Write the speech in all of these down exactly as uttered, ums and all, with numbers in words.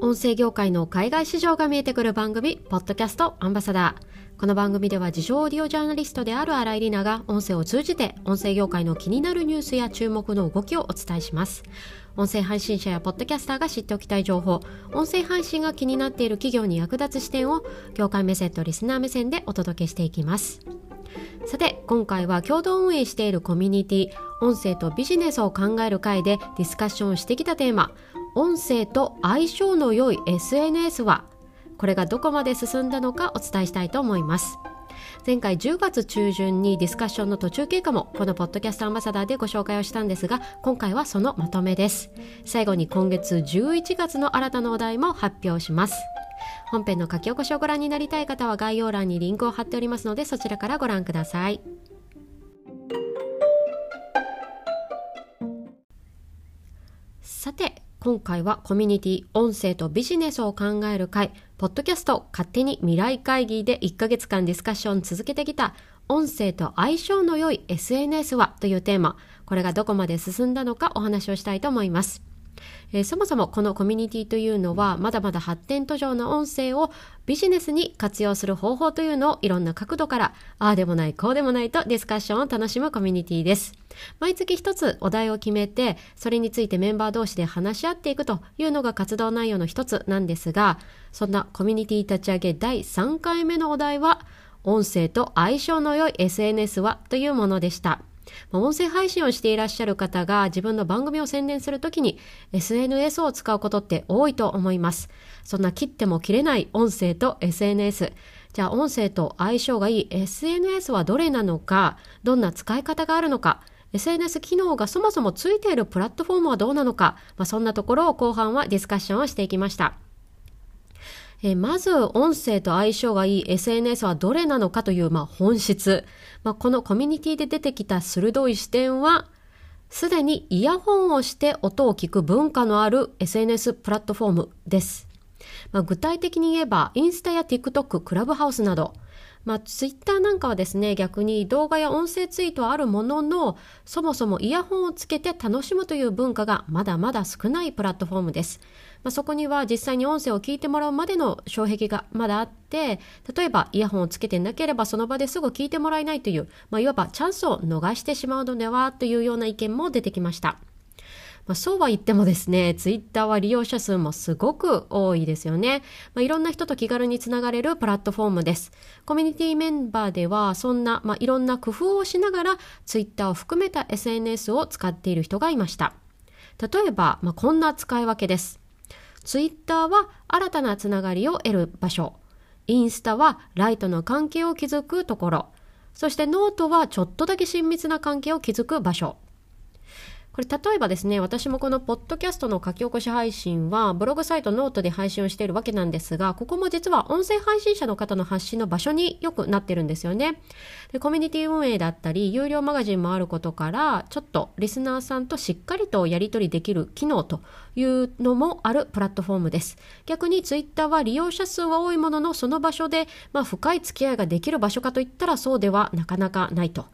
音声業界の海外市場が見えてくる番組、ポッドキャストアンバサダー。この番組では自称オーディオジャーナリストである新井里奈が音声を通じて音声業界の気になるニュースや注目の動きをお伝えします。音声配信者やポッドキャスターが知っておきたい情報、音声配信が気になっている企業に役立つ視点を業界目線とリスナー目線でお届けしていきます。さて、今回は共同運営しているコミュニティ音声とビジネスを考える会でディスカッションしてきたテーマ、音声と相性の良い エスエヌエス は、これがどこまで進んだのかお伝えしたいと思います。前回じゅうがつちゅうじゅんにディスカッションの途中経過もこのポッドキャストアンバサダーでご紹介をしたんですが、今回はそのまとめです。最後に今月じゅういちがつの新たなお題も発表します。本編の書き起こしをご覧になりたい方は概要欄にリンクを貼っておりますので、そちらからご覧ください。さて、今回はコミュニティ音声とビジネスを考える会、ポッドキャスト勝手に未来会議でいっかげつかんディスカッション続けてきた音声と相性の良い エスエヌエス はというテーマ、これがどこまで進んだのかお話をしたいと思います。えー、そもそもこのコミュニティというのはまだまだ発展途上の音声をビジネスに活用する方法というのをいろんな角度からああでもないこうでもないとディスカッションを楽しむコミュニティです。毎月一つお題を決めて、それについてメンバー同士で話し合っていくというのが活動内容の一つなんですが、そんなコミュニティ立ち上げだいさんかいめのお題は音声と相性の良い エスエヌエス はというものでした。音声配信をしていらっしゃる方が自分の番組を宣伝するときに エスエヌエス を使うことって多いと思います。そんな切っても切れない音声と エスエヌエス、 じゃあ音声と相性がいい エスエヌエス はどれなのか、どんな使い方があるのか、 エスエヌエス 機能がそもそもついているプラットフォームはどうなのか、まあ、そんなところを後半はディスカッションをしていきました。えまず音声と相性がいい エスエヌエス はどれなのかという、まあ、本質、まあ、このコミュニティで出てきた鋭い視点は、すでにイヤホンをして音を聞く文化のある エスエヌエス プラットフォームです。まあ、具体的に言えばインスタや TikTok、 クラブハウスなど、まあ、Twitter なんかはですね、逆に動画や音声ツイートはあるものの、そもそもイヤホンをつけて楽しむという文化がまだまだ少ないプラットフォームです。まあ、そこには実際に音声を聞いてもらうまでの障壁がまだあって、例えばイヤホンをつけてなければその場ですぐ聞いてもらえないという、まあ、いわばチャンスを逃してしまうのではというような意見も出てきました。まあ、そうは言ってもですね、ツイッターは利用者数もすごく多いですよね。まあ、いろんな人と気軽につながれるプラットフォームです。コミュニティメンバーではそんな、まあ、いろんな工夫をしながらツイッターを含めた エスエヌエス を使っている人がいました。例えば、まあ、こんな使い分けです。ツイッターは新たなつながりを得る場所。インスタはライトの関係を築くところ。そしてノートはちょっとだけ親密な関係を築く場所。これ例えばですね、私もこのポッドキャストの書き起こし配信はブログサイトノートで配信をしているわけなんですが、ここも実は音声配信者の方の発信の場所によくなってるんですよね。で、コミュニティ運営だったり有料マガジンもあることから、ちょっとリスナーさんとしっかりとやり取りできる機能というのもあるプラットフォームです。逆にツイッターは利用者数は多いものの、その場所で、まあ、深い付き合いができる場所かといったらそうではなかなかないと。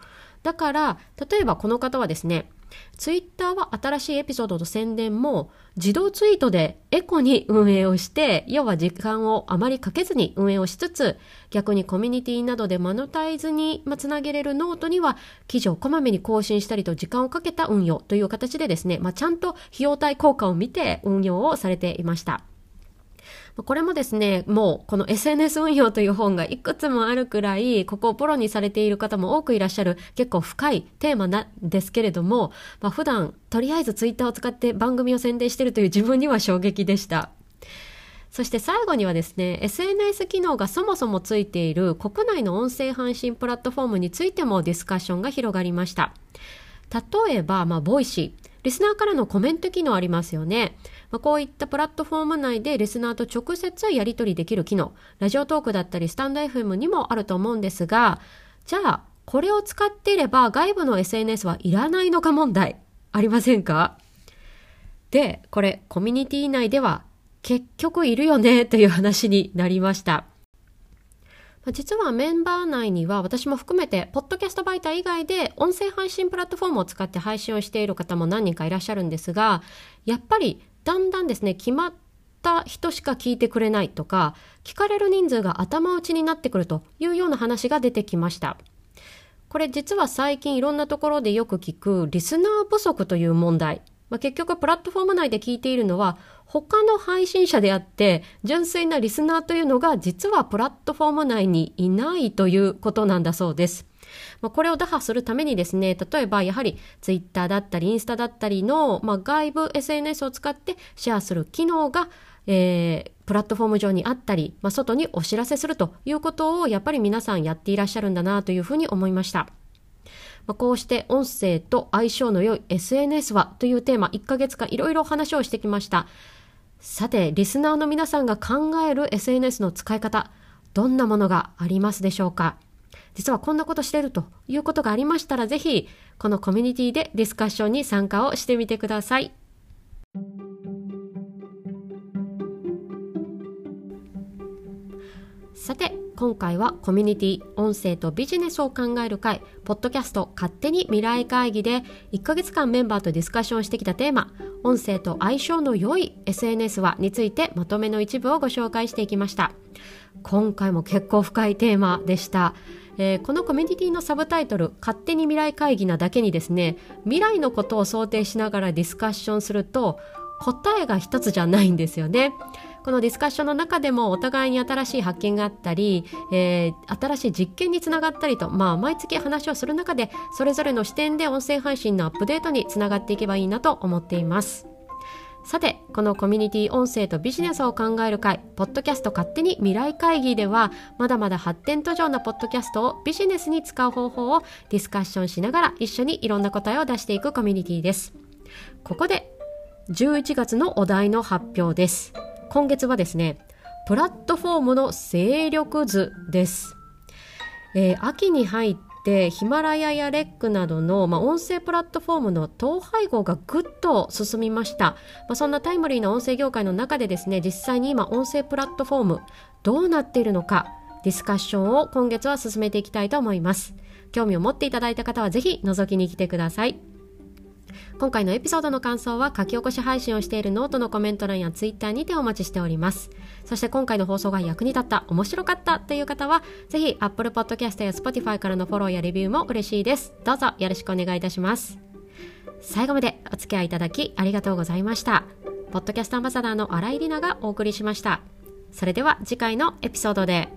だから例えばこの方はですね、ツイッターは新しいエピソードと宣伝も自動ツイートでエコに運営をして、要は時間をあまりかけずに運営をしつつ、逆にコミュニティなどでマネタイズにつなげれるノートには記事をこまめに更新したりと時間をかけた運用という形でですね、まあ、ちゃんと費用対効果を見て運用をされていました。これもですね、もうこの エスエヌエス 運用という本がいくつもあるくらい、ここをポロにされている方も多くいらっしゃる、結構深いテーマなんですけれども、まあ、普段とりあえずツイッターを使って番組を宣伝しているという自分には衝撃でした。そして最後にはですね、 エスエヌエス 機能がそもそもついている国内の音声配信プラットフォームについてもディスカッションが広がりました。例えば、まあ、ボイシー、リスナーからのコメント機能ありますよね。まあ、こういったプラットフォーム内でリスナーと直接やり取りできる機能、ラジオトークだったりスタンド エフエム にもあると思うんですが、じゃあこれを使っていれば外部の エスエヌエス はいらないのか問題ありませんか？で、これコミュニティ内では結局いるよねという話になりました。実はメンバー内には私も含めてポッドキャスト媒体以外で音声配信プラットフォームを使って配信をしている方も何人かいらっしゃるんですが、やっぱりだんだんですね、決まった人しか聞いてくれないとか、聞かれる人数が頭打ちになってくるというような話が出てきました。これ実は最近いろんなところでよく聞くリスナー不足という問題。まあ、結局プラットフォーム内で聞いているのは他の配信者であって、純粋なリスナーというのが実はプラットフォーム内にいないということなんだそうです。まあ、これを打破するためにですね、例えばやはりツイッターだったりインスタだったりの、まあ、外部 エスエヌエス を使ってシェアする機能が、えー、プラットフォーム上にあったり、まあ、外にお知らせするということをやっぱり皆さんやっていらっしゃるんだなというふうに思いました。まあ、こうして音声と相性の良い エスエヌエス はというテーマ、いっかげつかんいろいろ話をしてきました。さて、リスナーの皆さんが考える エスエヌエス の使い方、どんなものがありますでしょうか。実はこんなことしてるということがありましたら、ぜひこのコミュニティでディスカッションに参加をしてみてください。さて、今回はコミュニティ音声とビジネスを考える会ポッドキャスト勝手に未来会議でいっかげつかんメンバーとディスカッションしてきたテーマ、音声と相性の良い エスエヌエス はについてまとめの一部をご紹介していきました。今回も結構深いテーマでした。えー、このコミュニティのサブタイトル勝手に未来会議なだけにですね、未来のことを想定しながらディスカッションすると答えが一つじゃないんですよね。このディスカッションの中でもお互いに新しい発見があったり、えー、新しい実験につながったりと、まあ、毎月話をする中でそれぞれの視点で音声配信のアップデートにつながっていけばいいなと思っています。さて、このコミュニティ音声とビジネスを考える会ポッドキャスト勝手に未来会議では、まだまだ発展途上なポッドキャストをビジネスに使う方法をディスカッションしながら一緒にいろんな答えを出していくコミュニティです。ここでじゅういちがつのお題の発表です。今月はですね、プラットフォームの勢力図です。えー、秋に入ってヒマラヤやレックなどの、まあ、音声プラットフォームの統廃合がぐっと進みました。まあ、そんなタイムリーな音声業界の中でですね、実際に今音声プラットフォームどうなっているのか、ディスカッションを今月は進めていきたいと思います。興味を持っていただいた方はぜひ覗きに来てください。今回のエピソードの感想は書き起こし配信をしているノートのコメント欄やツイッターにてお待ちしております。そして今回の放送が役に立った、面白かったという方はぜひ Apple Podcast や Spotify からのフォローやレビューも嬉しいです。どうぞよろしくお願いいたします。最後までお付き合いいただきありがとうございました。ポッドキャストアンバサダーの新井里奈がお送りしました。それでは次回のエピソードで。